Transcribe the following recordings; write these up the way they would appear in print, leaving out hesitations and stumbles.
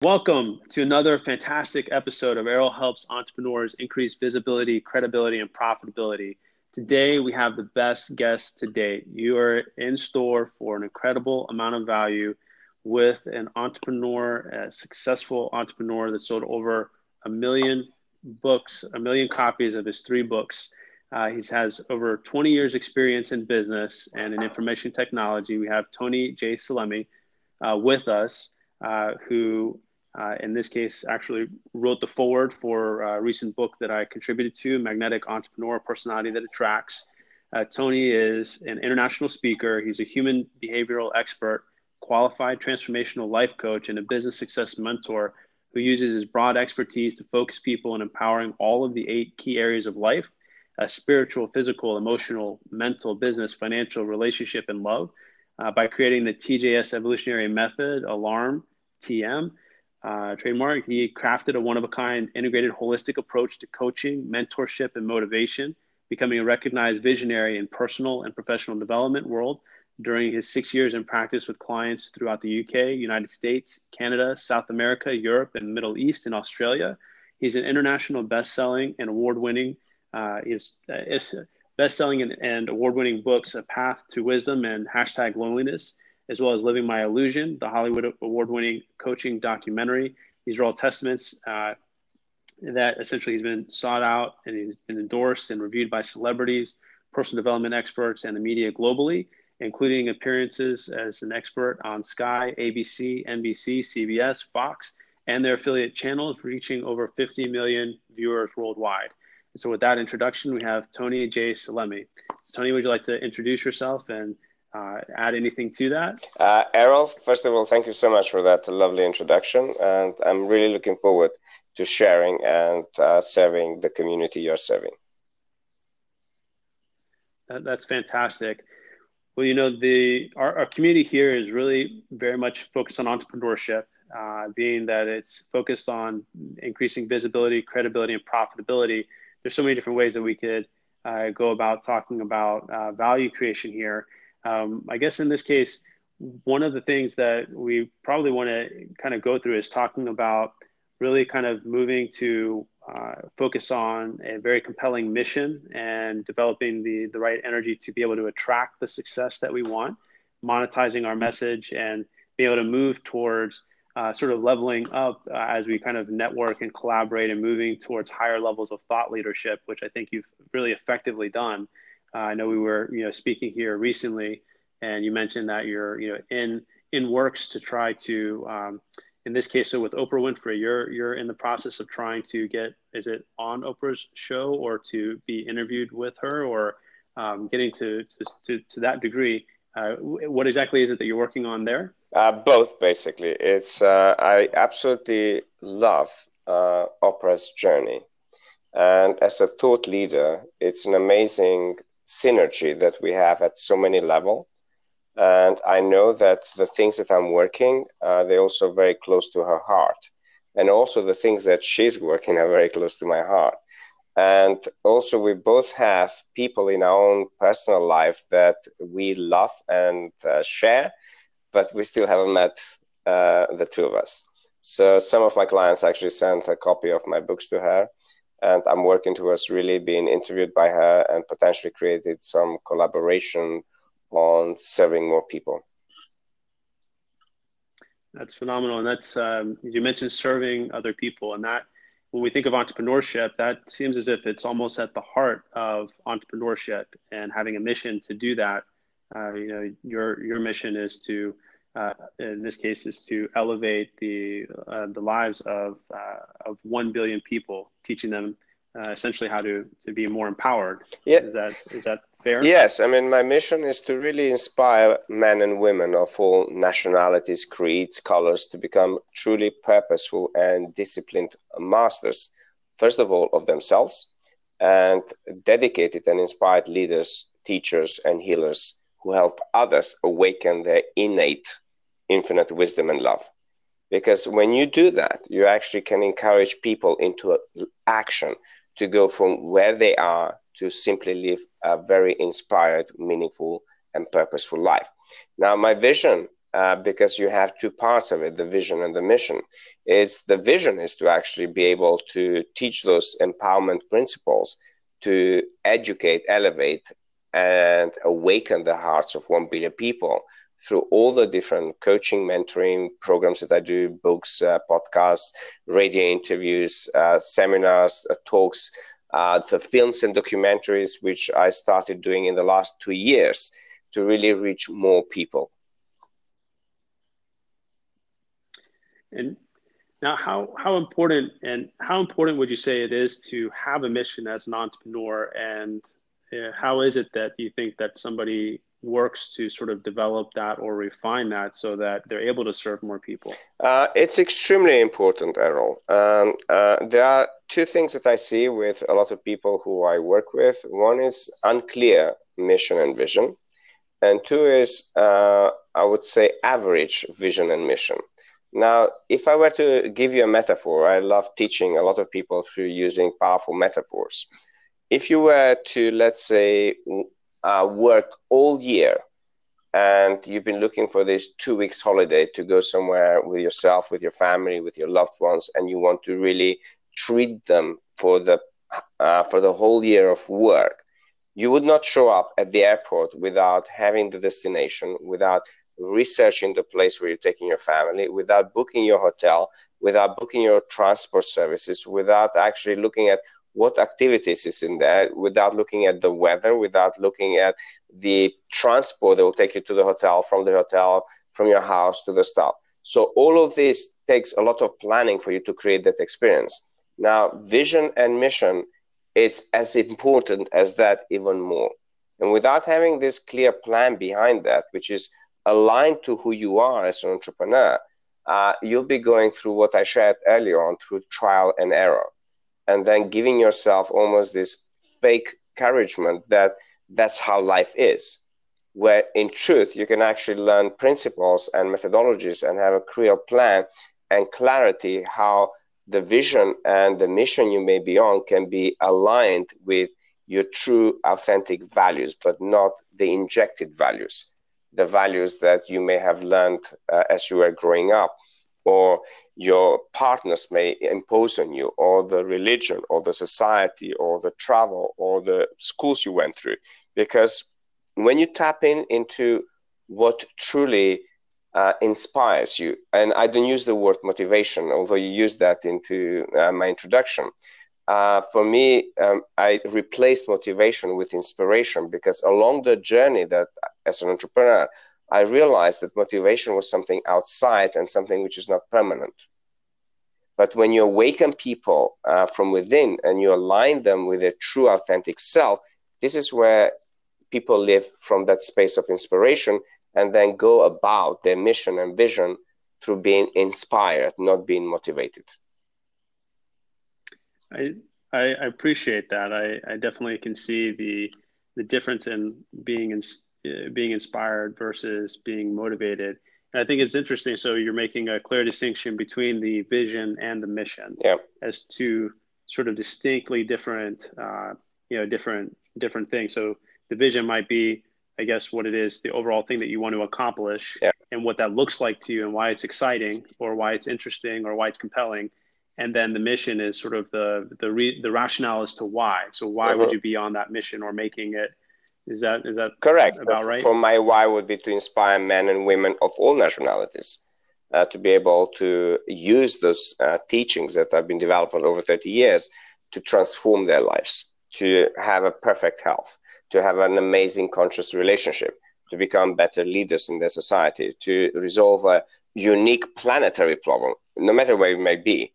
Welcome to another fantastic episode of Errol Helps Entrepreneurs Increase Visibility, Credibility, and Profitability. Today, we have the best guest to date. You are in store for an incredible amount of value with an entrepreneur, a successful entrepreneur that sold over 1 million copies of his 3 books. He has over 20 years experience in business and in information technology. We have Tony J. Selimi with us, who in this case, actually wrote the foreword for a recent book that I contributed to, Magnetic Entrepreneur Personality That Attracts. Tony is an international speaker. He's a human behavioral expert, qualified transformational life coach, and a business success mentor who uses his broad expertise to focus people on empowering all of the 8 key areas of life: spiritual, physical, emotional, mental, business, financial, relationship, and love, by creating the TJS Evolutionary Method, ALARM, TM, trademark. He crafted a one-of-a-kind integrated holistic approach to coaching, mentorship, and motivation, becoming a recognized visionary in personal and professional development world during his 6 years in practice with clients throughout the UK, United States, Canada, South America, Europe, and Middle East, and Australia. He's an international best-selling and award-winning, award-winning books, A Path to Wisdom and #Loneliness, as well as Living My Illusion, the Hollywood award-winning coaching documentary. These are all testaments that essentially he's been sought out and he's been endorsed and reviewed by celebrities, personal development experts, and the media globally, including appearances as an expert on Sky, ABC, NBC, CBS, Fox, and their affiliate channels, reaching over 50 million viewers worldwide. And so with that introduction, we have Tony J. Selimi. Tony, would you like to introduce yourself and add anything to that? Errol, first of all, thank you so much for that lovely introduction. And I'm really looking forward to sharing and serving the community you're serving. That's fantastic. Well, you know, our community here is really very much focused on entrepreneurship, being that it's focused on increasing visibility, credibility, and profitability. There's so many different ways that we could go about talking about value creation here. I guess in this case, one of the things that we probably want to kind of go through is talking about really kind of moving to focus on a very compelling mission and developing the right energy to be able to attract the success that we want, monetizing our message, and be able to move towards sort of leveling up as we kind of network and collaborate and moving towards higher levels of thought leadership, which I think you've really effectively done. I know we were, speaking here recently, and you mentioned that you're, in works to try to, in this case, so with Oprah Winfrey, you're in the process of trying to get, is it on Oprah's show or to be interviewed with her, or getting to that degree? What exactly is it that you're working on there? Both, basically. It's I absolutely love Oprah's journey, and as a thought leader, it's an amazing synergy that we have at so many levels. And I know that the things that I'm working, they're also very close to her heart. And also the things that she's working are very close to my heart. And also we both have people in our own personal life that we love and share, but we still haven't met the two of us. So some of my clients actually sent a copy of my books to her, and I'm working towards really being interviewed by her and potentially created some collaboration on serving more people. That's phenomenal. And that's, you mentioned serving other people, and that when we think of entrepreneurship, that seems as if it's almost at the heart of entrepreneurship and having a mission to do that. Your mission is to, in this case, is to elevate the lives of 1 billion people, teaching them essentially how to be more empowered. Yeah. Is that fair? Yes. I mean, my mission is to really inspire men and women of all nationalities, creeds, colors to become truly purposeful and disciplined masters, first of all, of themselves, and dedicated and inspired leaders, teachers, and healers who help others awaken their innate infinite wisdom and love. Because when you do that, you actually can encourage people into action to go from where they are to simply live a very inspired, meaningful, and purposeful life. Now, my vision because you have two parts of it, the vision and the mission. It's the vision is to actually be able to teach those empowerment principles to educate, elevate, and awaken the hearts of 1 billion people through all the different coaching, mentoring programs that I do, books, podcasts, radio interviews, seminars, talks, the films and documentaries, which I started doing in the last 2 years to really reach more people. And now, how important would you say it is to have a mission as an entrepreneur? And how is it that you think that somebody works to sort of develop that or refine that so that they're able to serve more people? It's extremely important, Errol. There are two things that I see with a lot of people who I work with. One is unclear mission and vision. And two is, I would say, average vision and mission. Now, if I were to give you a metaphor, I love teaching a lot of people through using powerful metaphors. If you were to, let's say, work all year and you've been looking for this 2 weeks holiday to go somewhere with yourself, with your family, with your loved ones, and you want to really treat them for the whole year of work, you would not show up at the airport without having the destination, without researching the place where you're taking your family, without booking your hotel, without booking your transport services, without actually looking at what activities is in there, without looking at the weather, without looking at the transport that will take you to the hotel, from your house to the stop. So all of this takes a lot of planning for you to create that experience. Now, vision and mission, it's as important as that, even more. And without having this clear plan behind that, which is aligned to who you are as an entrepreneur, you'll be going through what I shared earlier on, through trial and error, and then giving yourself almost this fake encouragement that that's how life is, where in truth, you can actually learn principles and methodologies and have a clear plan and clarity how the vision and the mission you may be on can be aligned with your true authentic values, but not the injected values, the values that you may have learned as you were growing up, or your partners may impose on you, or the religion, or the society, or the travel, or the schools you went through. Because when you tap into what truly inspires you, and I don't use the word motivation, although you use that into my introduction. For me, I replaced motivation with inspiration, because along the journey that as an entrepreneur, I realized that motivation was something outside and something which is not permanent. But when you awaken people from within and you align them with their true authentic self, this is where people live from that space of inspiration and then go about their mission and vision through being inspired, not being motivated. I appreciate that. I definitely can see the difference in being inspired versus being motivated. And I think it's interesting. So you're making a clear distinction between the vision and the mission, as two sort of distinctly different, different things. So the vision might be, I guess, what it is, the overall thing that you want to accomplish, and what that looks like to you, and why it's exciting, or why it's interesting, or why it's compelling. And then the mission is sort of the rationale as to why. So why would you be on that mission or making it? Is that correct? About right? For my why would be to inspire men and women of all nationalities to be able to use those teachings that I've been developing over 30 years to transform their lives, to have a perfect health, to have an amazing conscious relationship, to become better leaders in their society, to resolve a unique planetary problem, no matter where it may be.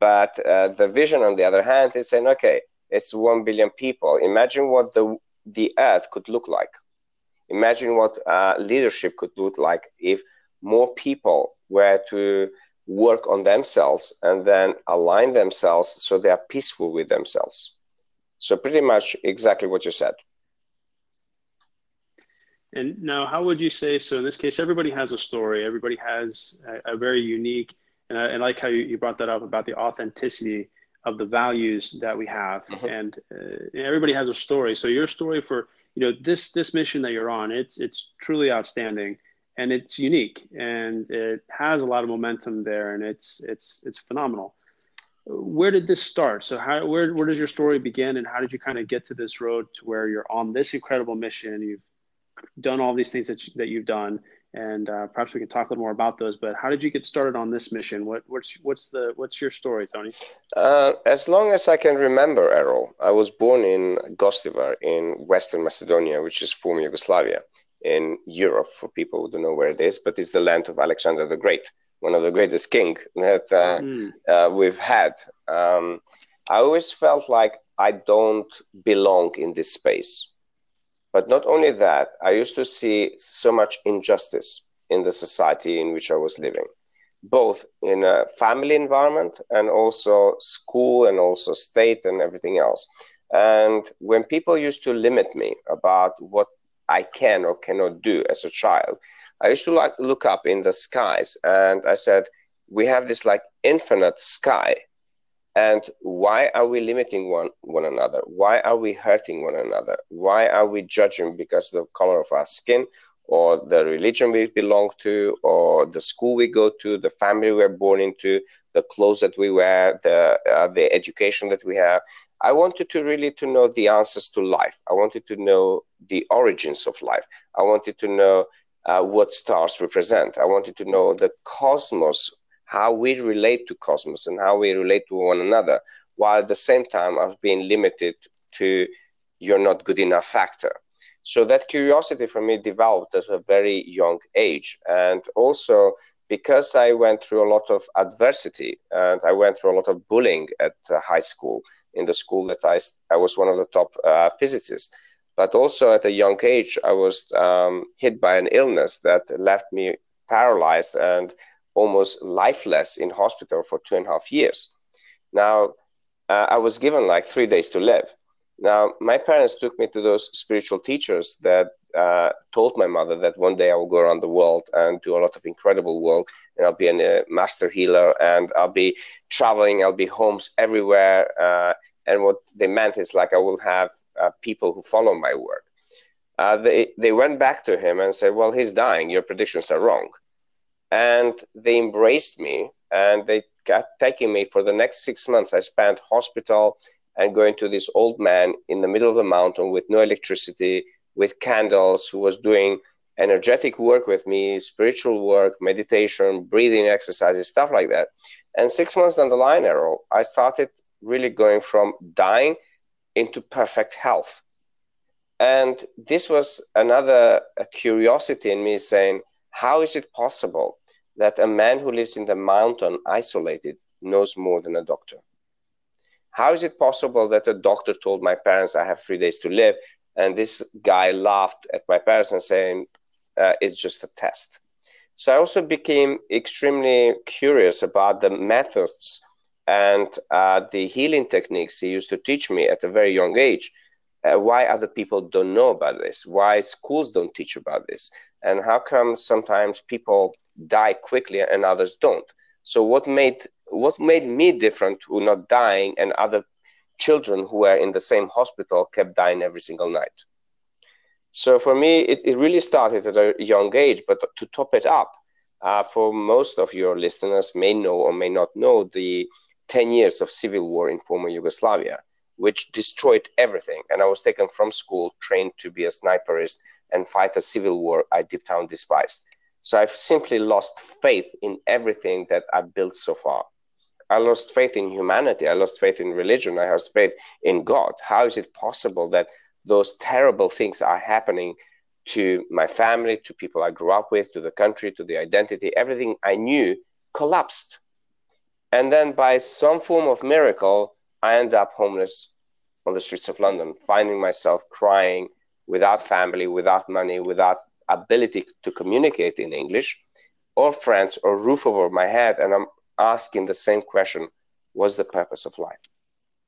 But the vision, on the other hand, is saying, okay, it's 1 billion people. Imagine what the earth could look like. Imagine what leadership could look like if more people were to work on themselves and then align themselves so they are peaceful with themselves. So pretty much exactly what you said. And now, how would you say, so in this case, everybody has a story. Everybody has a very unique. And I like how you brought that up about the authenticity of the values that we have. Mm-hmm. And everybody has a story. So your story for, this mission that you're on, it's truly outstanding. and it's unique and it has a lot of momentum there, and it's phenomenal. Where did this start? So how, where does your story begin, and how did you kind of get to this road to where you're on this incredible mission? You've done all these things that you've done, and perhaps we can talk a little more about those, but how did you get started on this mission? What's your story, Tony? As long as I can remember, Errol, I was born in Gostivar in Western Macedonia, which is former Yugoslavia in Europe, for people who don't know where it is, but it's the land of Alexander the Great, one of the greatest king that we've had. I always felt like I don't belong in this space. But not only that, I used to see so much injustice in the society in which I was living, both in a family environment and also school and also state and everything else. And when people used to limit me about what I can or cannot do as a child, I used to like look up in the skies, and I said, we have this like infinite sky, and why are we limiting one another? Why are we hurting one another? Why are we judging because of the color of our skin, or the religion we belong to, or the school we go to, the family we're born into, the clothes that we wear, the education that we have? I wanted to really to know the answers to life. I wanted to know the origins of life. I wanted to know what stars represent. I wanted to know the cosmos, how we relate to cosmos and how we relate to one another, while at the same time I've been limited to you're not good enough factor. So that curiosity for me developed at a very young age. And also because I went through a lot of adversity, and I went through a lot of bullying at high school, in the school that I was one of the top physicists. But also at a young age, I was hit by an illness that left me paralyzed and almost lifeless in hospital for 2.5 years. Now, I was given like 3 days to live. Now, my parents took me to those spiritual teachers that told my mother that one day I will go around the world and do a lot of incredible work, and I'll be a master healer, and I'll be traveling, I'll be homes everywhere, and what they meant is like I will have people who follow my work. They went back to him and said, well, he's dying. Your predictions are wrong. And they embraced me, and they kept taking me for the next 6 months. I spent hospital and going to this old man in the middle of the mountain with no electricity, with candles, who was doing energetic work with me, spiritual work, meditation, breathing exercises, stuff like that. And 6 months down the line, Errol, I started really going from dying into perfect health. And this was another curiosity in me saying, how is it possible that a man who lives in the mountain isolated knows more than a doctor? How is it possible that a doctor told my parents I have 3 days to live, and this guy laughed at my parents and saying, it's just a test? So I also became extremely curious about the methods and the healing techniques he used to teach me at a very young age. Why other people don't know about this? Why schools don't teach about this? And how come sometimes people die quickly and others don't? So what made me different who not dying, and other children who were in the same hospital kept dying every single night? So for me, it really started at a young age. But to top it up, for most of your listeners may know or may not know the 10 years of civil war in former Yugoslavia, which destroyed everything. And I was taken from school, trained to be a sniperist and fight a civil war I deep down despised. So I've simply lost faith in everything that I've built so far. I lost faith in humanity. I lost faith in religion. I lost faith in God. How is it possible that those terrible things are happening to my family, to people I grew up with, to the country, to the identity? Everything I knew collapsed. And then by some form of miracle, I end up homeless on the streets of London, finding myself crying, without family, without money, without ability to communicate in English, or friends, or roof over my head. And I'm asking the same question: what's the purpose of life?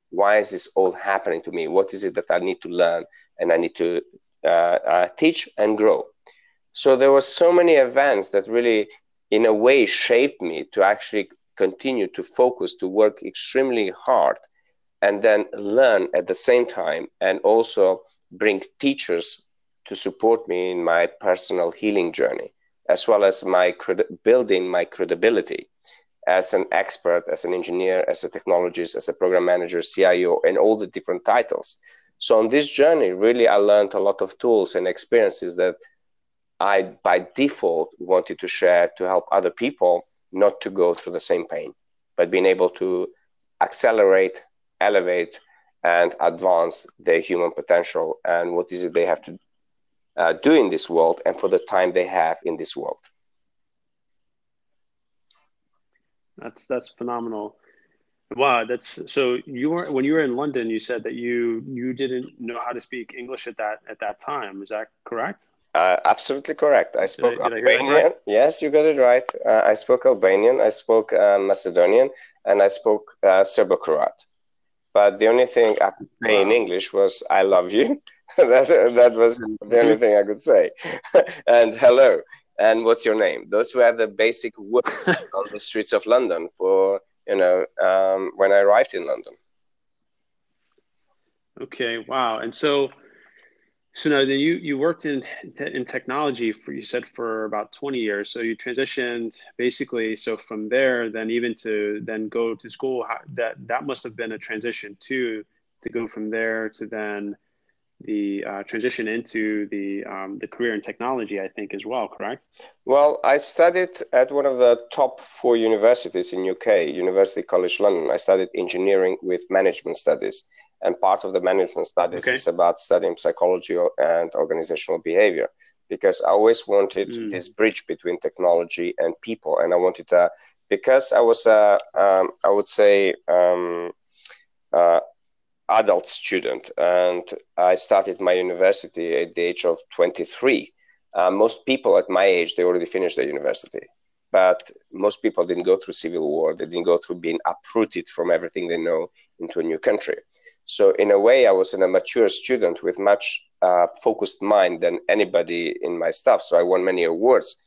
Why is this all happening to me? What is it that I need to learn, and I need to teach and grow? So there were so many events that really, in a way, shaped me to actually continue to focus, to work extremely hard, and then learn at the same time, and also bring teachers to support me in my personal healing journey. as well as my building my credibility as an expert, as an engineer, as a technologist, as a program manager, CIO, and all the different titles. So on this journey, really, I learned a lot of tools and experiences that I, by default, wanted to share to help other people not to go through the same pain, but being able to accelerate, elevate, and advance their human potential and what is it they have to do in this world and for the time they have in this world. That's phenomenal. Wow, that's so. You were when you were in London, you said that you didn't know how to speak English at that time. Is that correct? Absolutely correct. I spoke Albanian. Yes, you got it right. I spoke Albanian. I spoke Macedonian, and I spoke Serbo-Croat. But the only thing I could say in English was "I love you." that was the only thing I could say, and hello. And what's your name? Those were the basic words on the streets of London for, when I arrived in London. Okay, wow. And so now then you worked in technology for about 20 years. So you transitioned basically. So from there, then even to then go to school, that must have been a transition too, to go from there to then the transition into the career in technology, I think, as well, correct? Well, I studied at one of the top 4 universities in UK, University College London. I studied engineering with management studies. And part of the management studies is about studying psychology and organizational behavior, because I always wanted this bridge between technology and people. And I wanted to, because I was, I would say, adult student, and I started my university at the age of 23. Most people at my age, they already finished their university, but most people didn't go through civil war. They didn't go through being uprooted from everything they know into a new country. So in a way, I was a mature student with much focused mind than anybody in my staff. So I won many awards.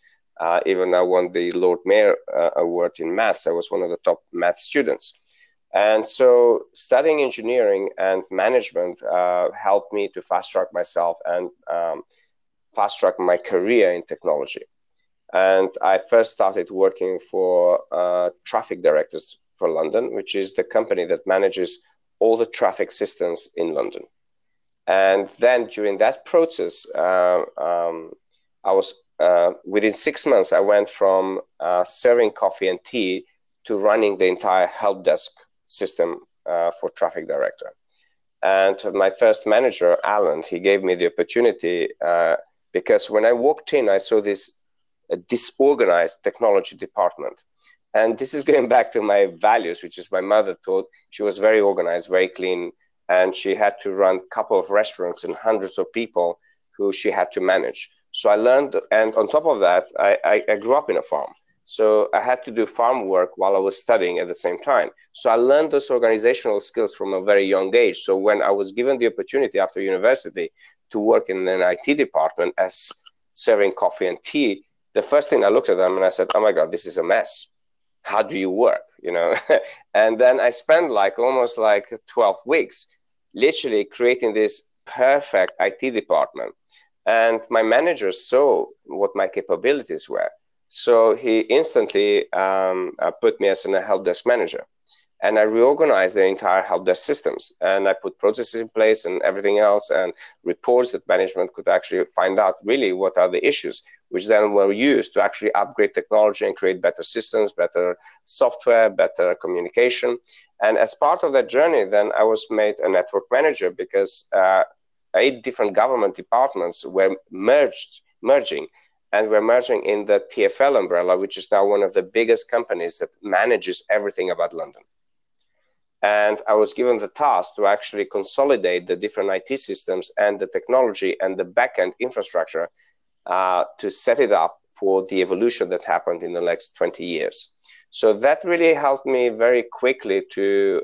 Even I won the Lord Mayor Award in maths. I was one of the top math students. And so studying engineering and management helped me to fast-track myself and fast-track my career in technology. And I first started working for Traffic Directors for London, which is the company that manages all the traffic systems in London. And then during that process, I was within 6 months, I went from serving coffee and tea to running the entire help desk system for Traffic Director. And my first manager, Alan, he gave me the opportunity because when I walked in, I saw this disorganized technology department. And this is going back to my values, which is my mother taught. She was very organized, very clean, and she had to run a couple of restaurants and hundreds of people who she had to manage. So I learned, and on top of that, I grew up in a farm. So I had to do farm work while I was studying at the same time. So I learned those organizational skills from a very young age. So when I was given the opportunity after university to work in an IT department as serving coffee and tea, the first thing I looked at them and I said, oh my God, this is a mess. How do you work? And then I spent almost 12 weeks literally creating this perfect IT department. And my manager saw what my capabilities were. So he instantly put me as a help desk manager, and I reorganized the entire help desk systems, and I put processes in place and everything else, and reports that management could actually find out really what are the issues, which then were used to actually upgrade technology and create better systems, better software, better communication. And as part of that journey, then I was made a network manager because 8 different government departments were merging. And we're merging in the TfL umbrella, which is now one of the biggest companies that manages everything about London. And I was given the task to actually consolidate the different IT systems and the technology and the back-end infrastructure to set it up for the evolution that happened in the next 20 years. So that really helped me very quickly to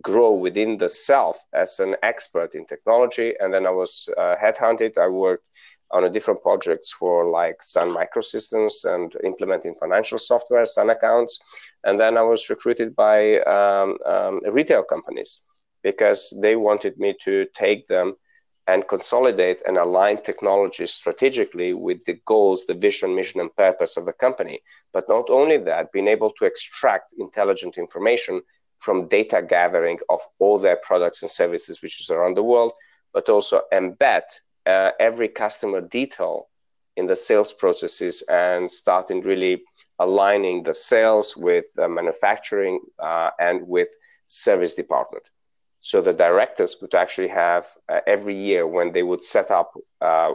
grow within the self as an expert in technology. And then I was headhunted. I worked on a different projects for Sun Microsystems and implementing financial software, Sun accounts. And then I was recruited by retail companies because they wanted me to take them and consolidate and align technologies strategically with the goals, the vision, mission, and purpose of the company. But not only that, being able to extract intelligent information from data gathering of all their products and services, which is around the world, but also embed every customer detail in the sales processes and starting really aligning the sales with manufacturing and with service department. So the directors could actually have every year when they would set up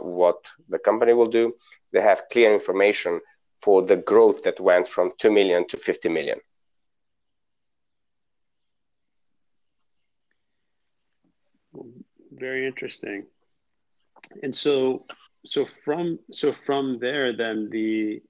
what the company will do, they have clear information for the growth that went from 2 million to 50 million. Very interesting. And so from there, then the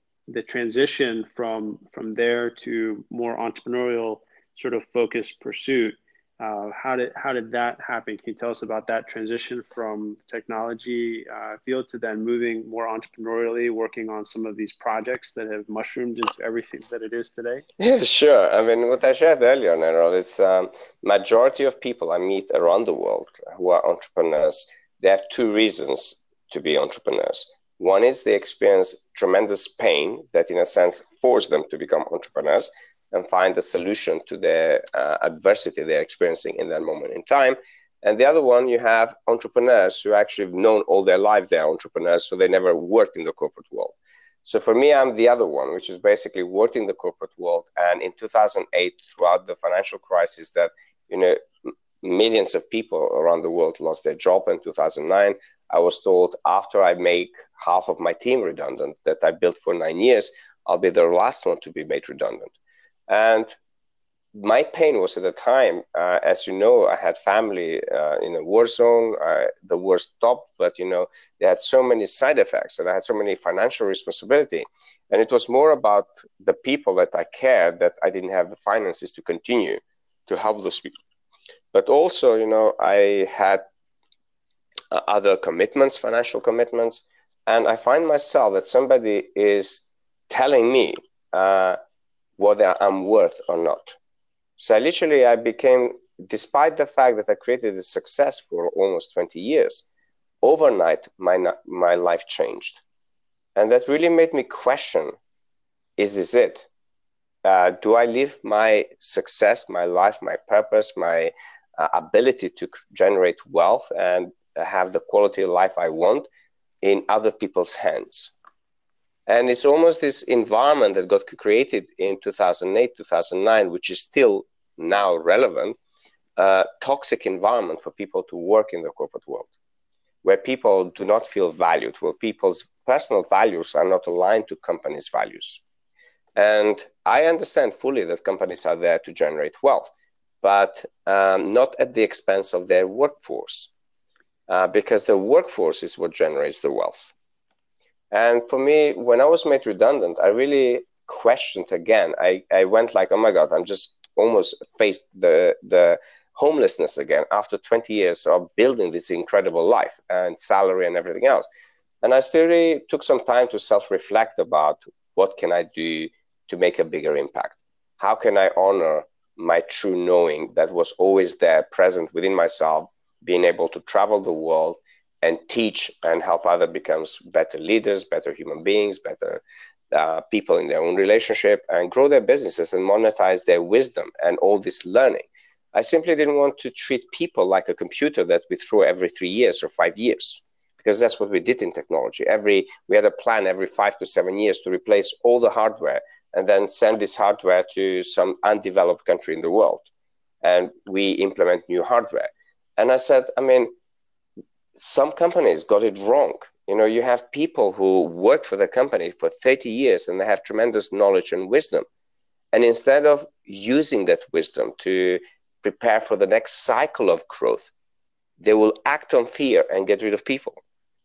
transition from there to more entrepreneurial sort of focused pursuit. How did that happen? Can you tell us about that transition from technology field to then moving more entrepreneurially, working on some of these projects that have mushroomed into everything that it is today? Yeah, sure. I mean, what I shared earlier, Errol, it's majority of people I meet around the world who are entrepreneurs. They have two reasons to be entrepreneurs. One is they experience tremendous pain that, in a sense, forced them to become entrepreneurs and find a solution to the adversity they're experiencing in that moment in time. And the other one, you have entrepreneurs who actually have known all their life they're entrepreneurs, so they never worked in the corporate world. So for me, I'm the other one, which is basically worked in the corporate world. And in 2008, throughout the financial crisis that, you know, millions of people around the world lost their job in 2009, I was told after I make half of my team redundant that I built for 9 years, I'll be the last one to be made redundant. And my pain was at the time, as you know, I had family in a war zone. The war stopped, but, you know, they had so many side effects and I had so many financial responsibility. And it was more about the people that I cared that I didn't have the finances to continue to help those people. But also, you know, I had other commitments, financial commitments. And I find myself that somebody is telling me, whether I'm worth or not. So I became, despite the fact that I created a success for almost 20 years, overnight my life changed. And that really made me question, is this it? Do I live my success, my life, my purpose, my ability to generate wealth and have the quality of life I want in other people's hands? And it's almost this environment that got created in 2008, 2009, which is still now relevant, toxic environment for people to work in the corporate world, where people do not feel valued, where people's personal values are not aligned to companies' values. And I understand fully that companies are there to generate wealth, but not at the expense of their workforce, because the workforce is what generates the wealth. And for me, when I was made redundant, I really questioned again. I went like, oh my God, I'm just almost faced the homelessness again after 20 years of building this incredible life and salary and everything else. And I still really took some time to self-reflect about what can I do to make a bigger impact? How can I honor my true knowing that was always there, present within myself, being able to travel the world, and teach and help others become better leaders, better human beings, better people in their own relationship and grow their businesses and monetize their wisdom and all this learning. I simply didn't want to treat people like a computer that we throw every 3 years or 5 years, because that's what we did in technology. We had a plan every 5 to 7 years to replace all the hardware and then send this hardware to some undeveloped country in the world. And we implement new hardware. And I said, I mean, some companies got it wrong. You know, you have people who work for the company for 30 years and they have tremendous knowledge and wisdom. And instead of using that wisdom to prepare for the next cycle of growth, they will act on fear and get rid of people.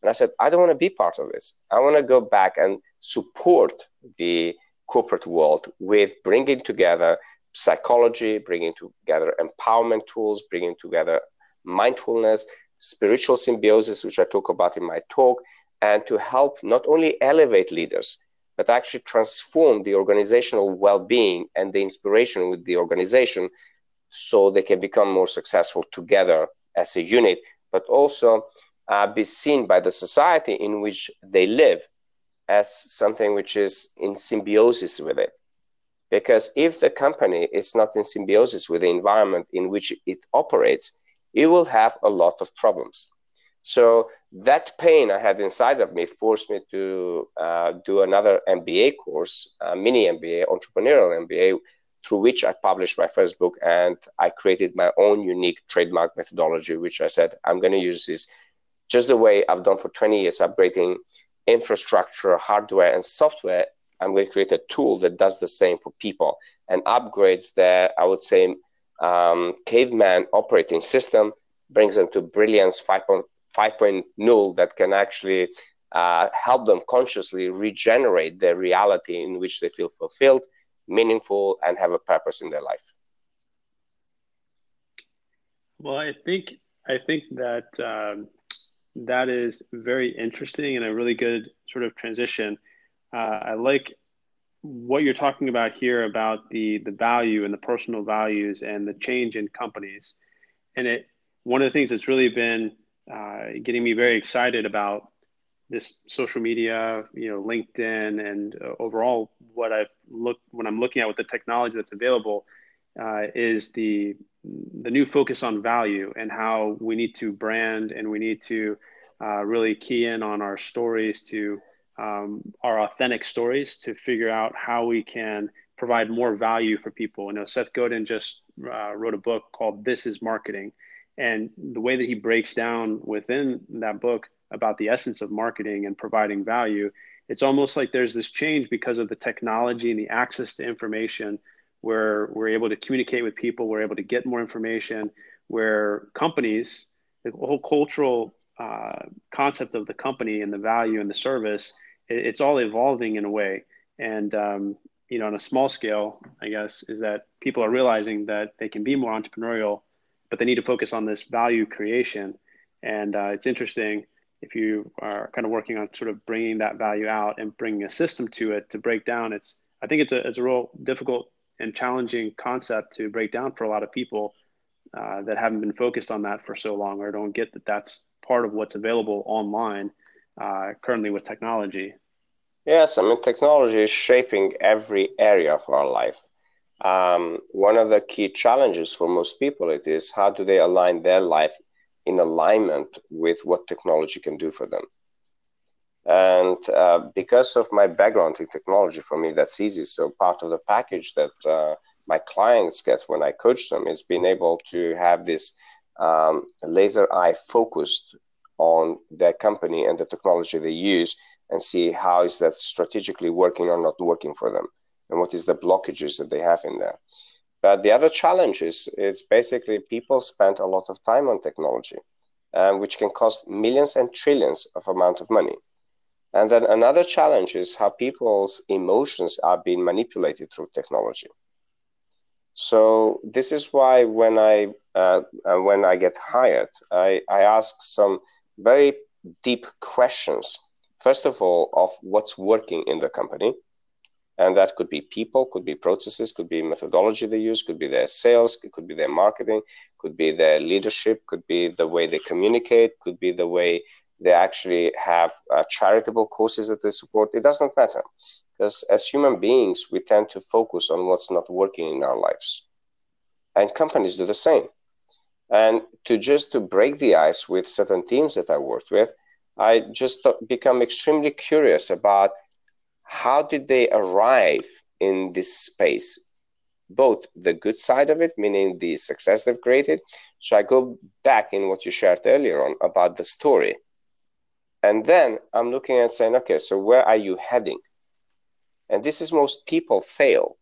And I said, I don't want to be part of this. I want to go back and support the corporate world with bringing together psychology, bringing together empowerment tools, bringing together mindfulness, spiritual symbiosis, which I talk about in my talk, and to help not only elevate leaders, but actually transform the organizational well-being and the inspiration with the organization so they can become more successful together as a unit, but also be seen by the society in which they live as something which is in symbiosis with it. Because if the company is not in symbiosis with the environment in which it operates, it will have a lot of problems. So that pain I had inside of me forced me to do another MBA course, a mini MBA, entrepreneurial MBA, through which I published my first book, and I created my own unique trademark methodology, which I said, I'm going to use this just the way I've done for 20 years, upgrading infrastructure, hardware, and software. I'm going to create a tool that does the same for people and upgrades their, I would say, caveman operating system, brings them to brilliance 5.0 that can actually help them consciously regenerate their reality in which they feel fulfilled, meaningful, and have a purpose in their life. Well, I think that that is very interesting and a really good sort of transition. I like what you're talking about here about the value and the personal values and the change in companies. And one of the things that's really been getting me very excited about this social media, LinkedIn, and overall what I'm looking at with the technology that's available is the new focus on value and how we need to brand and we need to really key in on our stories to our authentic stories to figure out how we can provide more value for people. Seth Godin just wrote a book called This Is Marketing. And the way that he breaks down within that book about the essence of marketing and providing value, it's almost like there's this change because of the technology and the access to information where we're able to communicate with people, we're able to get more information, where companies, the whole cultural concept of the company and the value and the service, it's all evolving in a way. And, on a small scale, I guess, is that people are realizing that they can be more entrepreneurial, but they need to focus on this value creation. And it's interesting if you are kind of working on sort of bringing that value out and bringing a system to it to break down. I think it's a real difficult and challenging concept to break down for a lot of people that haven't been focused on that for so long, or don't get that that's part of what's available online currently with technology. Yes, technology is shaping every area of our life. One of the key challenges for most people, it is how do they align their life in alignment with what technology can do for them. And because of my background in technology, for me, that's easy. So part of the package that my clients get when I coach them is being able to have this laser eye focused on their company and the technology they use, and see how is that strategically working or not working for them, and what is the blockages that they have in there. But the other challenge is it's basically people spend a lot of time on technology, which can cost millions and trillions of amount of money. And then another challenge is how people's emotions are being manipulated through technology. So this is why when I get hired, I ask some very deep questions. First of all, of what's working in the company. And that could be people, could be processes, could be methodology they use, could be their sales, could be their marketing, could be their leadership, could be the way they communicate, could be the way they actually have charitable causes that they support. It doesn't matter. Because as human beings, we tend to focus on what's not working in our lives. And companies do the same. And to break the ice with certain teams that I worked with, I just become extremely curious about how did they arrive in this space, both the good side of it, meaning the success they've created. So I go back in what you shared earlier on about the story. And then I'm looking and saying, okay, so where are you heading? And this is most people fail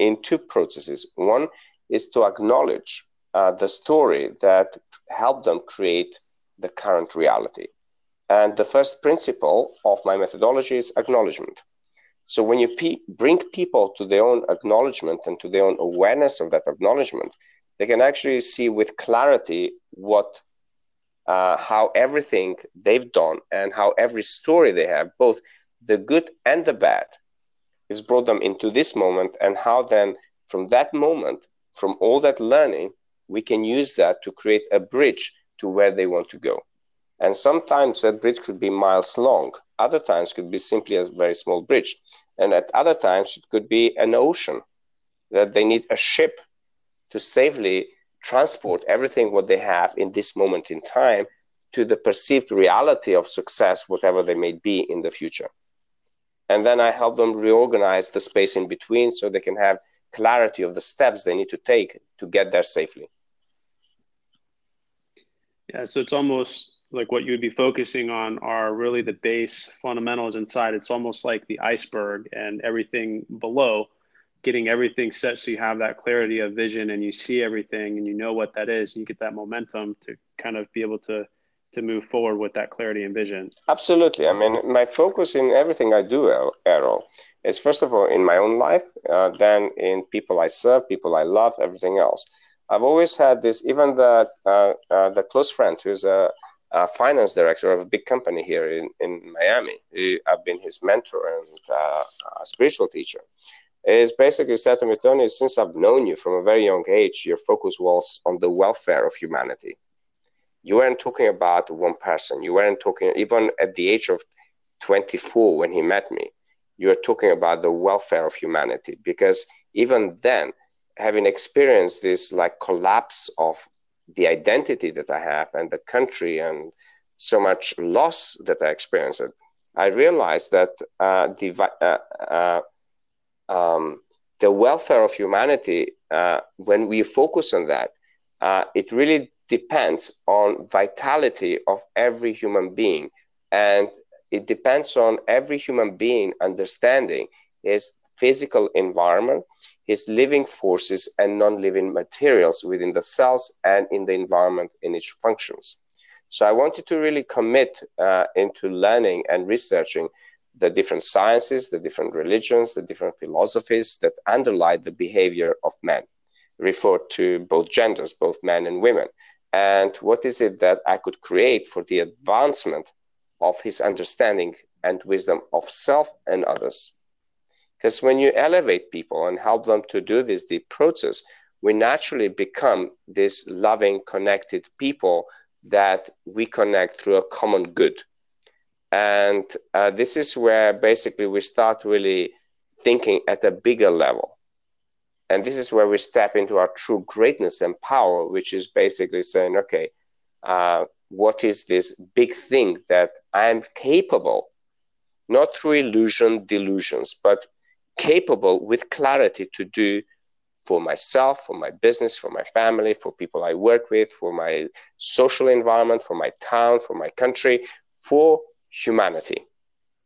in two processes. One is to acknowledge the story that helped them create the current reality. And the first principle of my methodology is acknowledgement. So when you bring people to their own acknowledgement and to their own awareness of that acknowledgement, they can actually see with clarity how everything they've done and how every story they have, both the good and the bad, has brought them into this moment, and how then from that moment, from all that learning, we can use that to create a bridge to where they want to go. And sometimes that bridge could be miles long. Other times could be simply a very small bridge. And at other times, it could be an ocean that they need a ship to safely transport everything what they have in this moment in time to the perceived reality of success, whatever they may be in the future. And then I help them reorganize the space in between so they can have clarity of the steps they need to take to get there safely. Yeah, so it's almost like what you would be focusing on are really the base fundamentals inside. It's almost like the iceberg and everything below, getting everything set so you have that clarity of vision and you see everything and you know what that is and you get that momentum to kind of be able to move forward with that clarity and vision. Absolutely. I mean, my focus in everything I do, Errol, is first of all in my own life, then in people I serve, people I love, everything else. I've always had this, even the close friend who's a finance director of a big company here in Miami. I've been his mentor and a spiritual teacher. He's basically said to me, Tony, since I've known you from a very young age, your focus was on the welfare of humanity. You weren't talking about one person. You weren't talking, even at the age of 24 when he met me, you were talking about the welfare of humanity. Because even then, having experienced this like collapse of the identity that I have and the country and so much loss that I experienced, I realized that the welfare of humanity, when we focus on that, it really depends on vitality of every human being. And it depends on every human being understanding his physical environment, his living forces and non-living materials within the cells and in the environment in its functions. So I wanted to really commit into learning and researching the different sciences, the different religions, the different philosophies that underlie the behavior of men, referred to both genders, both men and women. And what is it that I could create for the advancement of his understanding and wisdom of self and others? Because when you elevate people and help them to do this deep process, we naturally become this loving, connected people that we connect through a common good. And this is where basically we start really thinking at a bigger level. And this is where we step into our true greatness and power, which is basically saying, okay, what is this big thing that I'm capable, not through illusion, delusions, but capable with clarity to do for myself, for my business, for my family, for people I work with, for my social environment, for my town, for my country, for humanity.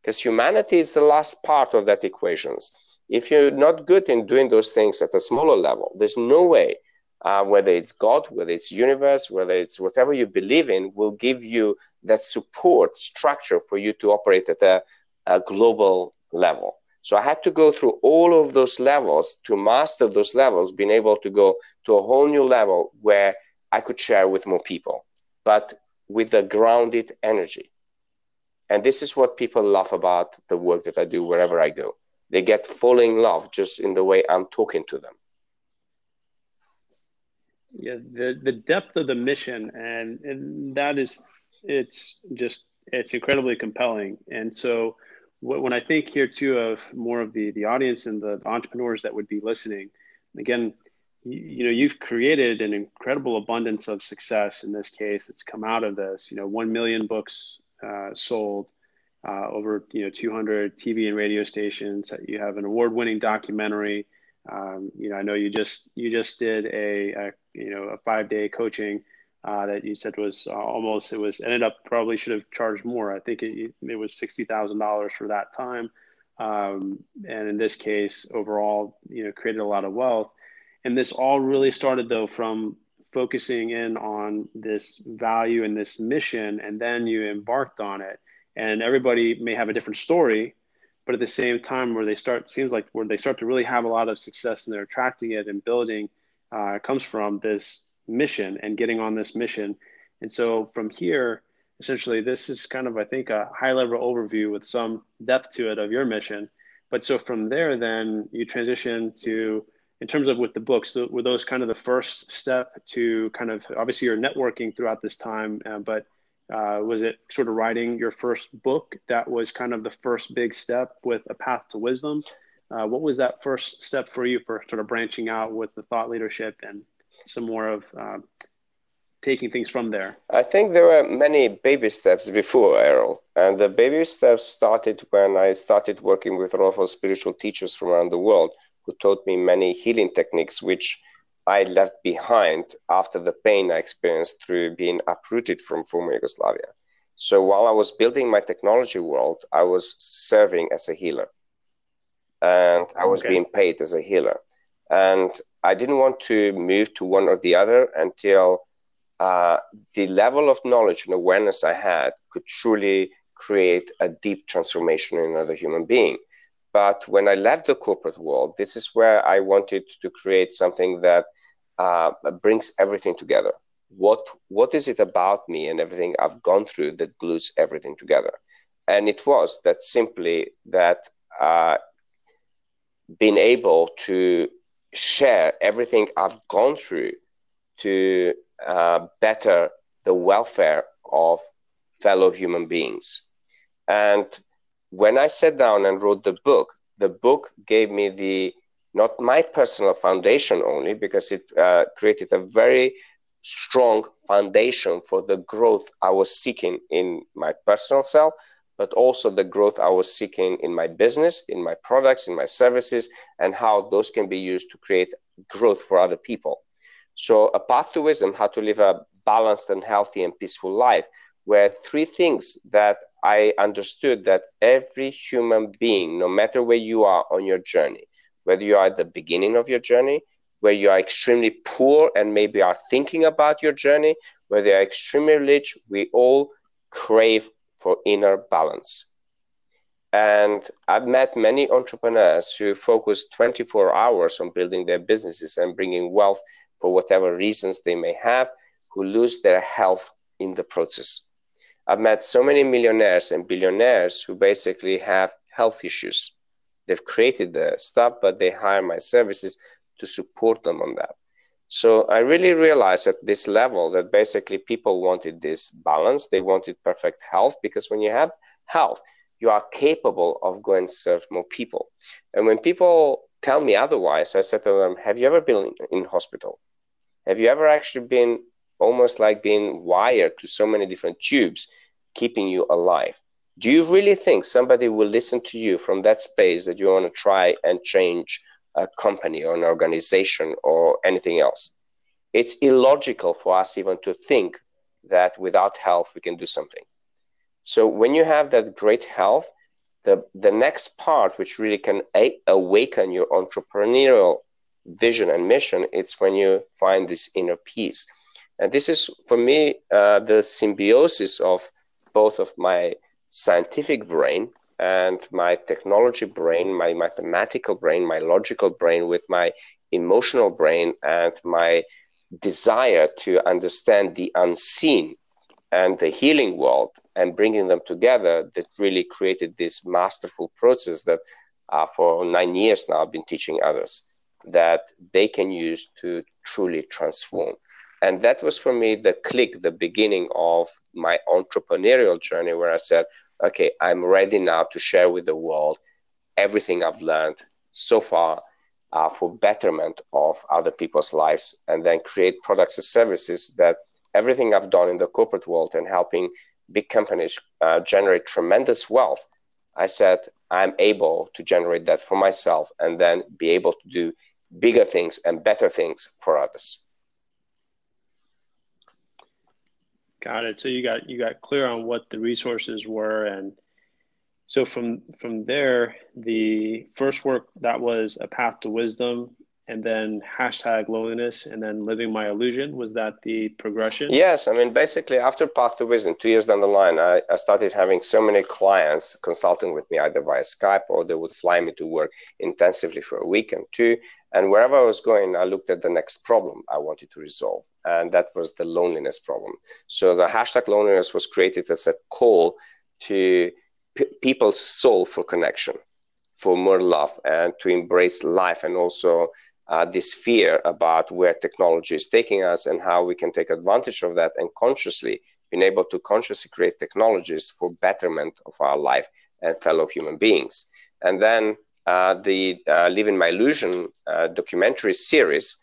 Because humanity is the last part of that equation. If you're not good in doing those things at a smaller level, there's no way, whether it's God, whether it's universe, whether it's whatever you believe in, will give you that support structure for you to operate at a global level. So I had to go through all of those levels to master those levels, being able to go to a whole new level where I could share with more people, but with a grounded energy. And this is what people love about the work that I do wherever I go. They get falling in love just in the way I'm talking to them. Yeah, the depth of the mission and that is, it's incredibly compelling. And so when I think here too of more of the audience and the entrepreneurs that would be listening, again, you know, you've created an incredible abundance of success in this case that's come out of this, you know, 1 million books sold, over, you know, 200 TV and radio stations. You have an award-winning documentary. You know, I know you just did a you know, a 5-day coaching that you said was almost, it was ended up probably should have charged more. I think it was $60,000 for that time. And in this case, overall, you know, created a lot of wealth. And this all really started though from focusing in on this value and this mission, and then you embarked on it. And everybody may have a different story, but at the same time where they start to really have a lot of success and they're attracting it and building comes from this mission and getting on this mission. And so from here, essentially, this is kind of, I think, a high level overview with some depth to it of your mission. But so from there, then you transition to, in terms of with the books, were those kind of the first step to kind of, obviously you're networking throughout this time, but Was it sort of writing your first book that was kind of the first big step with A Path to Wisdom? What was that first step for you for sort of branching out with the thought leadership and some more of taking things from there? I think there were many baby steps before, Errol. And the baby steps started when I started working with a lot of spiritual teachers from around the world who taught me many healing techniques, which I left behind after the pain I experienced through being uprooted from former Yugoslavia. So while I was building my technology world, I was serving as a healer, and I was being paid as a healer. And I didn't want to move to one or the other until the level of knowledge and awareness I had could truly create a deep transformation in another human being. But when I left the corporate world, this is where I wanted to create something that brings everything together. What is it about me and everything I've gone through that glues everything together? And it was that simply that being able to share everything I've gone through to better the welfare of fellow human beings. And when I sat down and wrote the book gave me the, not my personal foundation only, because it created a very strong foundation for the growth I was seeking in my personal self, but also the growth I was seeking in my business, in my products, in my services, and how those can be used to create growth for other people. So A Path to Wisdom, how to live a balanced and healthy and peaceful life, were three things that I understood that every human being, no matter where you are on your journey, whether you are at the beginning of your journey, where you are extremely poor and maybe are thinking about your journey, whether you are extremely rich, we all crave for inner balance. And I've met many entrepreneurs who focus 24 hours on building their businesses and bringing wealth for whatever reasons they may have, who lose their health in the process. I've met so many millionaires and billionaires who basically have health issues. They've created the stuff, but they hire my services to support them on that. So I really realized at this level that basically people wanted this balance. They wanted perfect health, because when you have health, you are capable of going and serve more people. And when people tell me otherwise, I said to them, have you ever been in hospital? Have you ever actually been almost like being wired to so many different tubes, keeping you alive? Do you really think somebody will listen to you from that space that you want to try and change a company or an organization or anything else? It's illogical for us even to think that without health, we can do something. So when you have that great health, the next part, which really can awaken your entrepreneurial vision and mission, it's when you find this inner peace. And this is, for me, the symbiosis of both of my scientific brain and my technology brain, my mathematical brain, my logical brain, with my emotional brain and my desire to understand the unseen and the healing world, and bringing them together, that really created this masterful process that for 9 years now I've been teaching others that they can use to truly transform. And that was for me the click, the beginning of my entrepreneurial journey, where I said, okay, I'm ready now to share with the world everything I've learned so far for betterment of other people's lives, and then create products and services that everything I've done in the corporate world and helping big companies generate tremendous wealth. I said, I'm able to generate that for myself and then be able to do bigger things and better things for others. Got it. So you got clear on what the resources were. And so from there, the first work that was A Path to Wisdom, and then #loneliness, and then Living My Illusion. Was that the progression? Yes. I mean, basically after Path to Wisdom, 2 years down the line, I started having so many clients consulting with me either via Skype, or they would fly me to work intensively for a week and two. And wherever I was going, I looked at the next problem I wanted to resolve. And that was the loneliness problem. So the #loneliness was created as a call to people's soul for connection, for more love, and to embrace life, and also this fear about where technology is taking us and how we can take advantage of that and consciously been able to consciously create technologies for betterment of our life and fellow human beings. And then the Living My Illusion documentary series,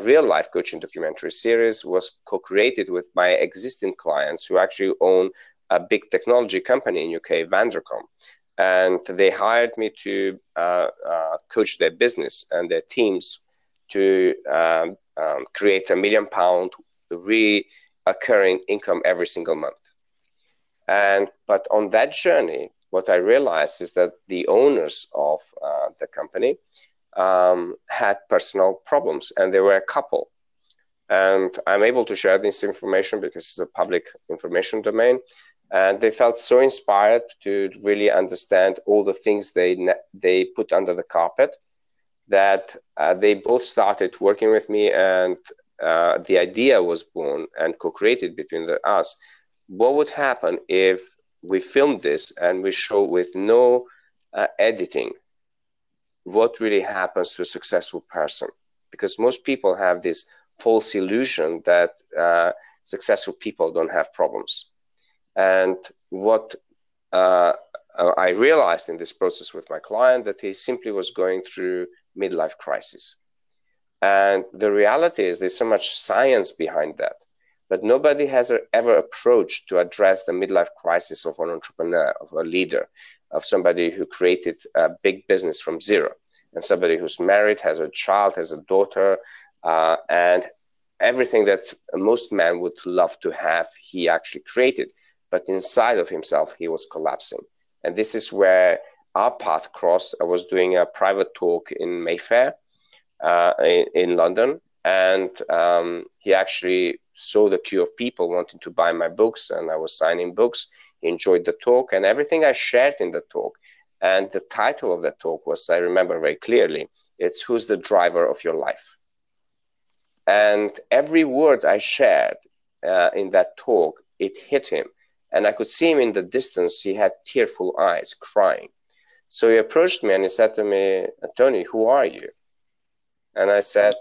real life coaching documentary series, was co-created with my existing clients who actually own a big technology company in UK, Vandercom. And they hired me to coach their business and their teams to create £1 million recurring income every single month. But on that journey, what I realized is that the owners of the company had personal problems, and they were a couple. And I'm able to share this information because it's a public information domain. And they felt so inspired to really understand all the things they put under the carpet that they both started working with me, and the idea was born and co-created between us. What would happen if we filmed this and we show with no editing what really happens to a successful person? Because most people have this false illusion that successful people don't have problems. And what I realized in this process with my client, that he simply was going through midlife crisis. And the reality is there's so much science behind that, but nobody has ever approached to address the midlife crisis of an entrepreneur, of a leader, of somebody who created a big business from zero, and somebody who's married, has a child, has a daughter, and everything that most men would love to have, he actually created. But inside of himself, he was collapsing. And this is where our path crossed. I was doing a private talk in Mayfair in London, and he actually saw the queue of people wanting to buy my books, and I was signing books. He enjoyed the talk and everything I shared in the talk. And the title of the talk was, I remember very clearly, it's Who's the Driver of Your Life? And every word I shared in that talk, it hit him. And I could see him in the distance. He had tearful eyes, crying. So he approached me and he said to me, Tony, who are you? And I said,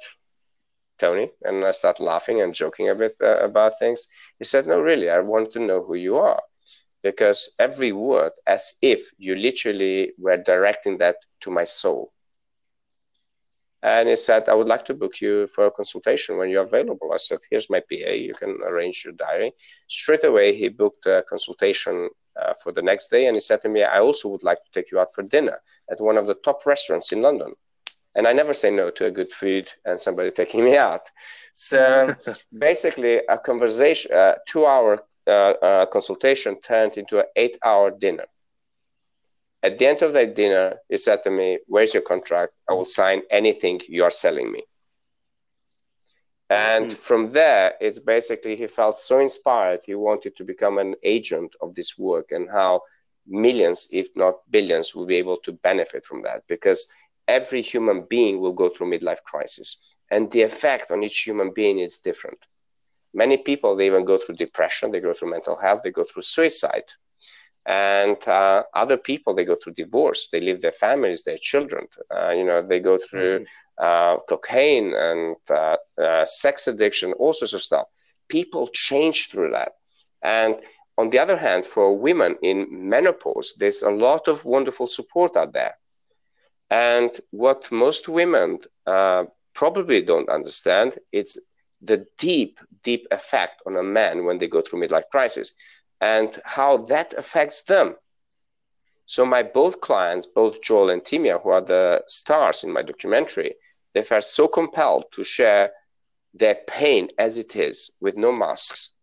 Tony. And I started laughing and joking a bit about things. He said, no, really, I want to know who you are. Because every word, as if you literally were directing that to my soul. And he said, I would like to book you for a consultation when you're available. I said, here's my PA. You can arrange your diary. Straight away, he booked a consultation for the next day. And he said to me, I also would like to take you out for dinner at one of the top restaurants in London. And I never say no to a good food and somebody taking me out. So basically, a conversation, 2-hour consultation turned into an 8-hour dinner. At the end of that dinner, he said to me, where's your contract? I will sign anything you are selling me. And from there, it's basically he felt so inspired. He wanted to become an agent of this work and how millions, if not billions, will be able to benefit from that, because every human being will go through midlife crisis. And the effect on each human being is different. Many people, they even go through depression. They go through mental health. They go through suicide. And other people, they go through divorce, they leave their families, their children, they go through cocaine and sex addiction, all sorts of stuff. People change through that. And on the other hand, for women in menopause, there's a lot of wonderful support out there. And what most women probably don't understand, it's the deep, deep effect on a man when they go through midlife crisis, and how that affects them. So my both clients, both Joel and Timia, who are the stars in my documentary, they felt so compelled to share their pain as it is with no masks.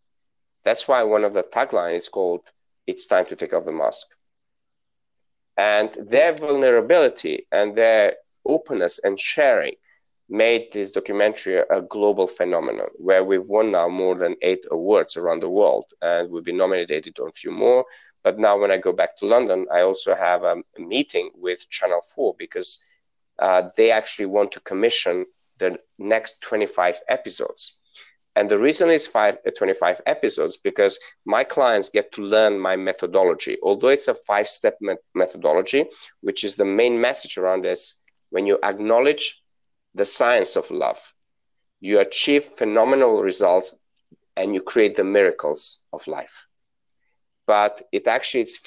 That's why one of the taglines is called, it's time to take off the mask. And their vulnerability and their openness and sharing made this documentary a global phenomenon, where we've won now more than 8 awards around the world, and we've been nominated on a few more. But now when I go back to London, I also have a meeting with Channel 4, because they actually want to commission the next 25 episodes. And the reason is 25 episodes, because my clients get to learn my methodology. Although it's a 5-step methodology, which is the main message around this, when you acknowledge the science of love, you achieve phenomenal results and you create the miracles of life. But it actually, it's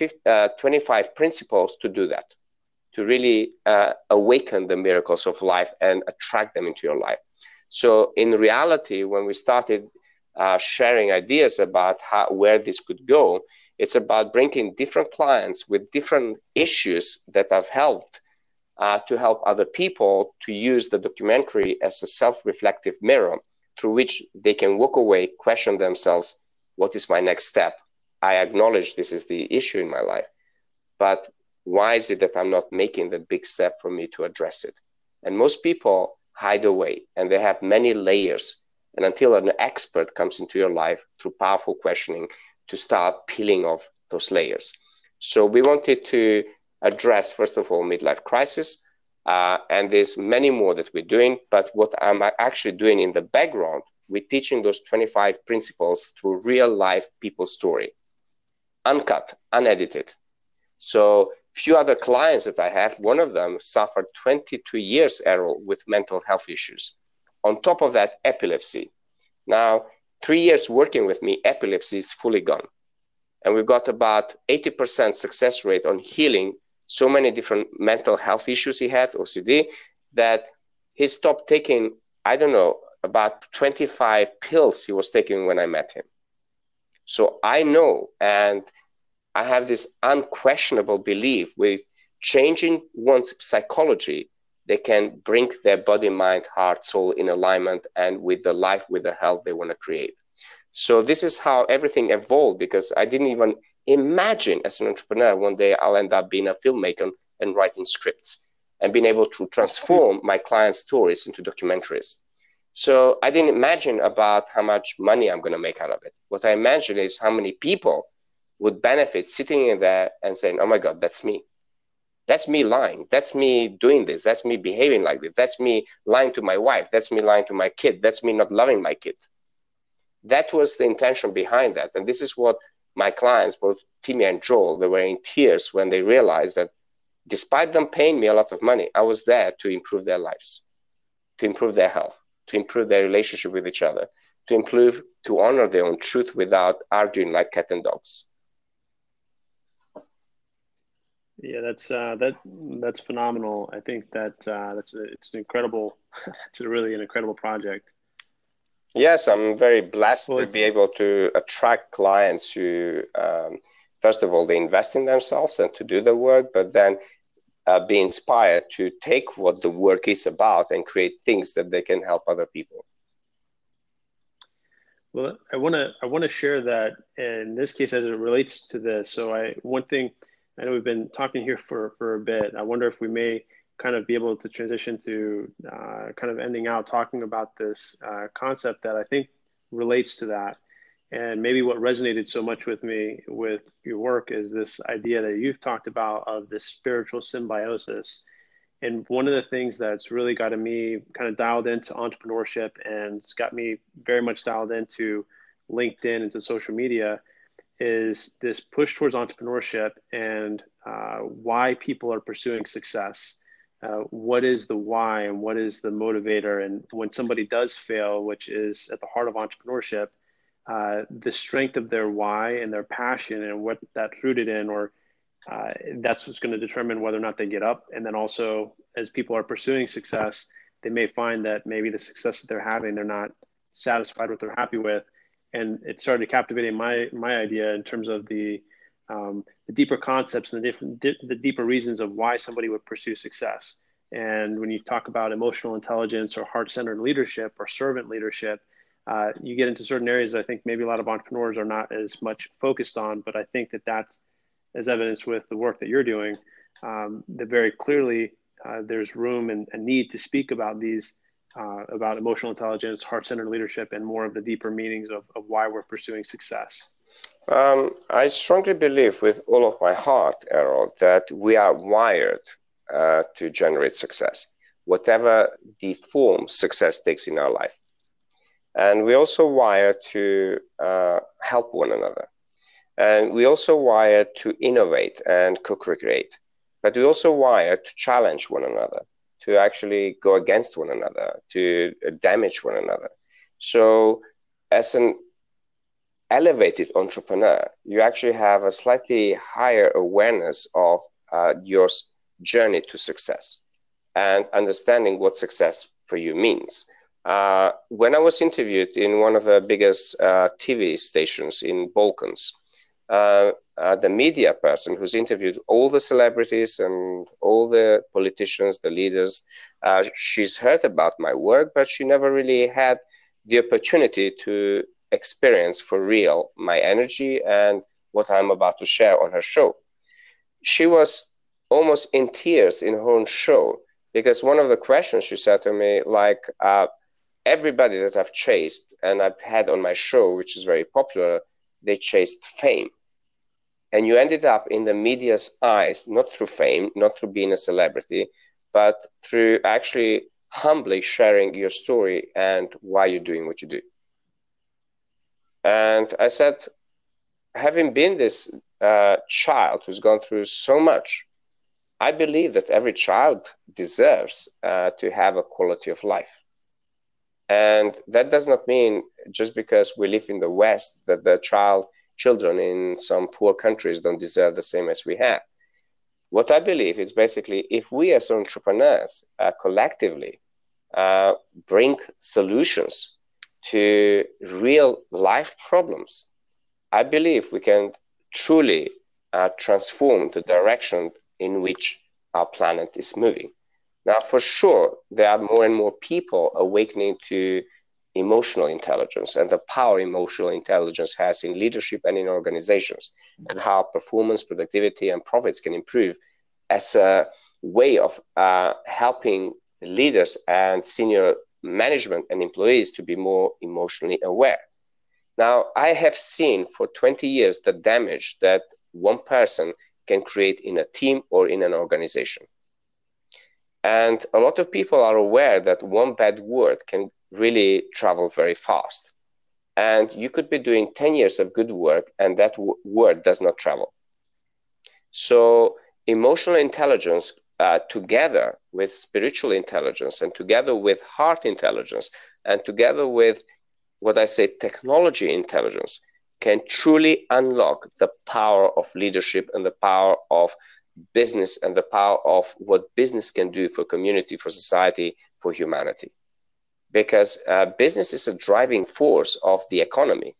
25 principles to do that, to really awaken the miracles of life and attract them into your life. So in reality, when we started sharing ideas about how, where this could go, it's about bringing different clients with different issues that have helped to help other people to use the documentary as a self-reflective mirror through which they can walk away, question themselves, what is my next step? I acknowledge this is the issue in my life, but why is it that I'm not making the big step for me to address it? And most people hide away, and they have many layers. And until an expert comes into your life through powerful questioning to start peeling off those layers. So we wanted to address, first of all, midlife crisis. And there's many more that we're doing. But what I'm actually doing in the background, we're teaching those 25 principles through real life people's story. Uncut, unedited. So few other clients that I have, one of them suffered 22 years, Errol, with mental health issues. On top of that, epilepsy. Now, 3 years working with me, epilepsy is fully gone. And we've got about 80% success rate on healing so many different mental health issues he had, OCD, that he stopped taking, I don't know, about 25 pills he was taking when I met him. So I know, and I have this unquestionable belief with changing one's psychology, they can bring their body, mind, heart, soul in alignment and with the life, with the health they want to create. So this is how everything evolved, because I didn't even imagine as an entrepreneur, one day I'll end up being a filmmaker and writing scripts and being able to transform my clients' stories into documentaries. So I didn't imagine about how much money I'm going to make out of it. What I imagine is how many people would benefit sitting in there and saying, oh my God, that's me. That's me lying. That's me doing this. That's me behaving like this. That's me lying to my wife. That's me lying to my kid. That's me not loving my kid. That was the intention behind that. And this is what my clients, both Timmy and Joel, they were in tears when they realized that despite them paying me a lot of money, I was there to improve their lives, to improve their health, to improve their relationship with each other, to improve, to honor their own truth without arguing like cat and dogs. Yeah, that's phenomenal. I think that it's an incredible, it's a really an incredible project. Yes, I'm very blessed to be able to attract clients who, first of all, they invest in themselves and to do the work, but then be inspired to take what the work is about and create things that they can help other people. Well, I want to share that in this case as it relates to this. So one thing. I know we've been talking here for a bit. I wonder if we may kind of be able to transition to kind of ending out talking about this concept that I think relates to that. And maybe what resonated so much with me with your work is this idea that you've talked about of this spiritual symbiosis. And one of the things that's really gotten me kind of dialed into entrepreneurship and it's got me very much dialed into LinkedIn, into social media, is this push towards entrepreneurship and why people are pursuing success. What is the why and what is the motivator? And when somebody does fail, which is at the heart of entrepreneurship, the strength of their why and their passion and what that's rooted in, or that's what's going to determine whether or not they get up. And then also, as people are pursuing success, they may find that maybe the success that they're having, they're not satisfied with, they're happy with. And it started captivating my idea in terms of the deeper concepts and the deeper reasons of why somebody would pursue success. And when you talk about emotional intelligence or heart-centered leadership or servant leadership, you get into certain areas that I think maybe a lot of entrepreneurs are not as much focused on. But I think that that's, as evidenced with the work that you're doing, that very clearly there's room and a need to speak about these about emotional intelligence, heart-centered leadership, and more of the deeper meanings of why we're pursuing success. I strongly believe with all of my heart, Errol, that we are wired to generate success, whatever the form success takes in our life. And we also wired to help one another. And we also wired to innovate and co-create. But we also wired to challenge one another, to actually go against one another, to damage one another. So as an elevated entrepreneur, you actually have a slightly higher awareness of your journey to success and understanding what success for you means. When I was interviewed in one of the biggest TV stations in Balkans, the media person who's interviewed all the celebrities and all the politicians, the leaders, she's heard about my work, but she never really had the opportunity to experience for real my energy and what I'm about to share on her show. She was almost in tears in her own show because one of the questions she said to me, like, everybody that I've chased and I've had on my show, which is very popular, they chased fame. And you ended up in the media's eyes, not through fame, not through being a celebrity, but through actually humbly sharing your story and why you're doing what you do. And I said, having been this child who's gone through so much, I believe that every child deserves to have a quality of life. And that does not mean just because we live in the West that the children in some poor countries don't deserve the same as we have. What I believe is basically if we as entrepreneurs collectively bring solutions to real life problems, I believe we can truly transform the direction in which our planet is moving. Now, for sure, there are more and more people awakening to emotional intelligence and the power emotional intelligence has in leadership and in organizations, and how performance, productivity, and profits can improve as a way of helping leaders and senior management and employees to be more emotionally aware. Now, I have seen for 20 years the damage that one person can create in a team or in an organization. And a lot of people are aware that one bad word can really travel very fast. And you could be doing 10 years of good work and that word does not travel. So emotional intelligence together with spiritual intelligence and together with heart intelligence and together with what I say technology intelligence can truly unlock the power of leadership and the power of business and the power of what business can do for community, for society, for humanity. Because business is a driving force of the economy.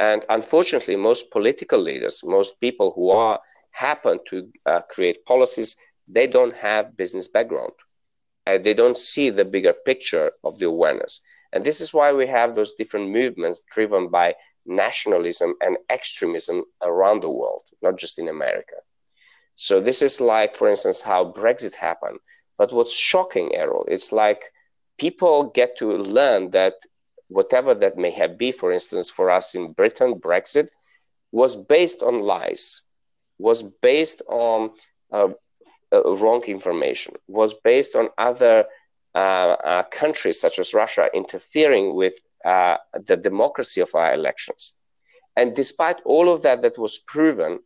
And unfortunately, most political leaders, most people who happen to create policies, they don't have business background. They don't see the bigger picture of the awareness. And this is why we have those different movements driven by nationalism and extremism around the world, not just in America. So this is like, for instance, how Brexit happened. But what's shocking, Errol, it's like people get to learn that whatever that may have been, for instance, for us in Britain, Brexit was based on lies, was based on wrong information, was based on other countries such as Russia interfering with the democracy of our elections. And despite all of that was proven,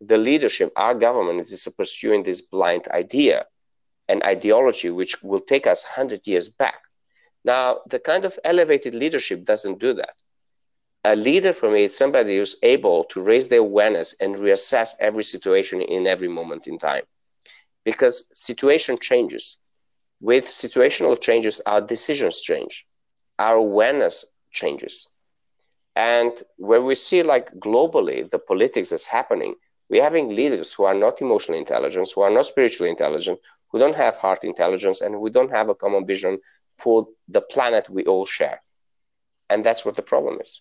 the leadership, our government, is pursuing this blind idea and ideology, which will take us 100 years back. Now, the kind of elevated leadership doesn't do that. A leader for me is somebody who's able to raise their awareness and reassess every situation in every moment in time. Because situation changes. With situational changes, our decisions change. Our awareness changes. And where we see, like, globally, the politics that's happening, we're having leaders who are not emotionally intelligent, who are not spiritually intelligent, who don't have heart intelligence, and who don't have a common vision for the planet we all share. And that's what the problem is.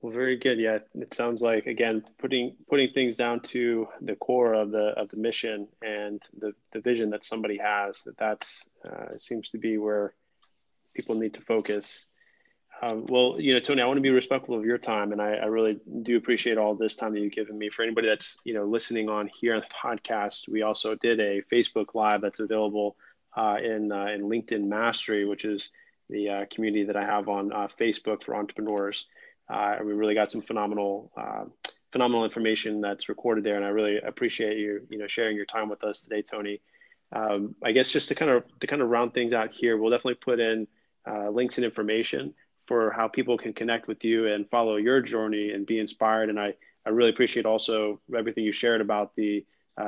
Well, very good. Yeah, it sounds like, again, putting things down to the core of the mission and the vision that somebody has, that's seems to be where people need to focus. Well, you know, Tony, I want to be respectful of your time, and I really do appreciate all this time that you've given me. For anybody that's, you know, listening on here on the podcast, we also did a Facebook Live that's available in LinkedIn Mastery, which is the community that I have on Facebook for entrepreneurs. We really got some phenomenal information that's recorded there, and I really appreciate you, you know, sharing your time with us today, Tony. I guess just to kind of round things out here, we'll definitely put in links and information for how people can connect with you and follow your journey and be inspired. And I really appreciate also everything you shared about the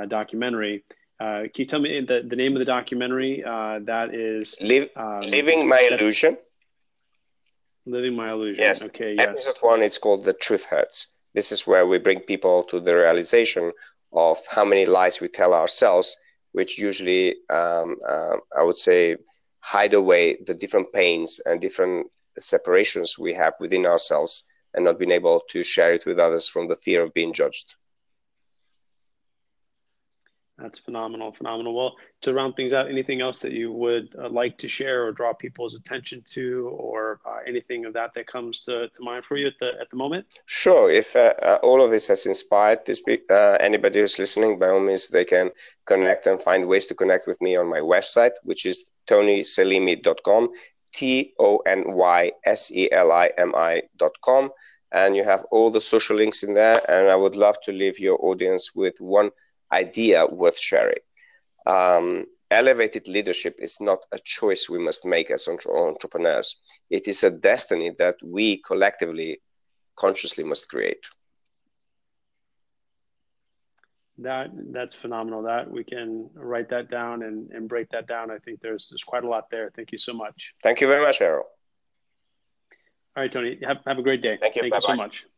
documentary. Can you tell me the name of the documentary? That is Living My Illusion. Living My Illusion. Yes. Okay. Yes. Episode 1. It's called The Truth Hurts. This is where we bring people to the realization of how many lies we tell ourselves, which usually, I would say, hide away the different pains and different separations we have within ourselves, and not being able to share it with others from the fear of being judged. That's phenomenal. Well, to round things out, anything else that you would like to share or draw people's attention to, or anything of that comes to mind for you at the moment? Sure. If all of this has inspired anybody who's listening, by all means, they can connect and find ways to connect with me on my website, which is tonyselimi.com, TonySelimi.com. And you have all the social links in there. And I would love to leave your audience with one idea worth sharing. Elevated leadership is not a choice we must make as entrepreneurs. It is a destiny that we collectively, consciously must create. That's phenomenal. That we can write that down and break that down. I think there's quite a lot there. Thank you so much. Thank you very much, Errol. All right, Tony. Have a great day. Thank you so much.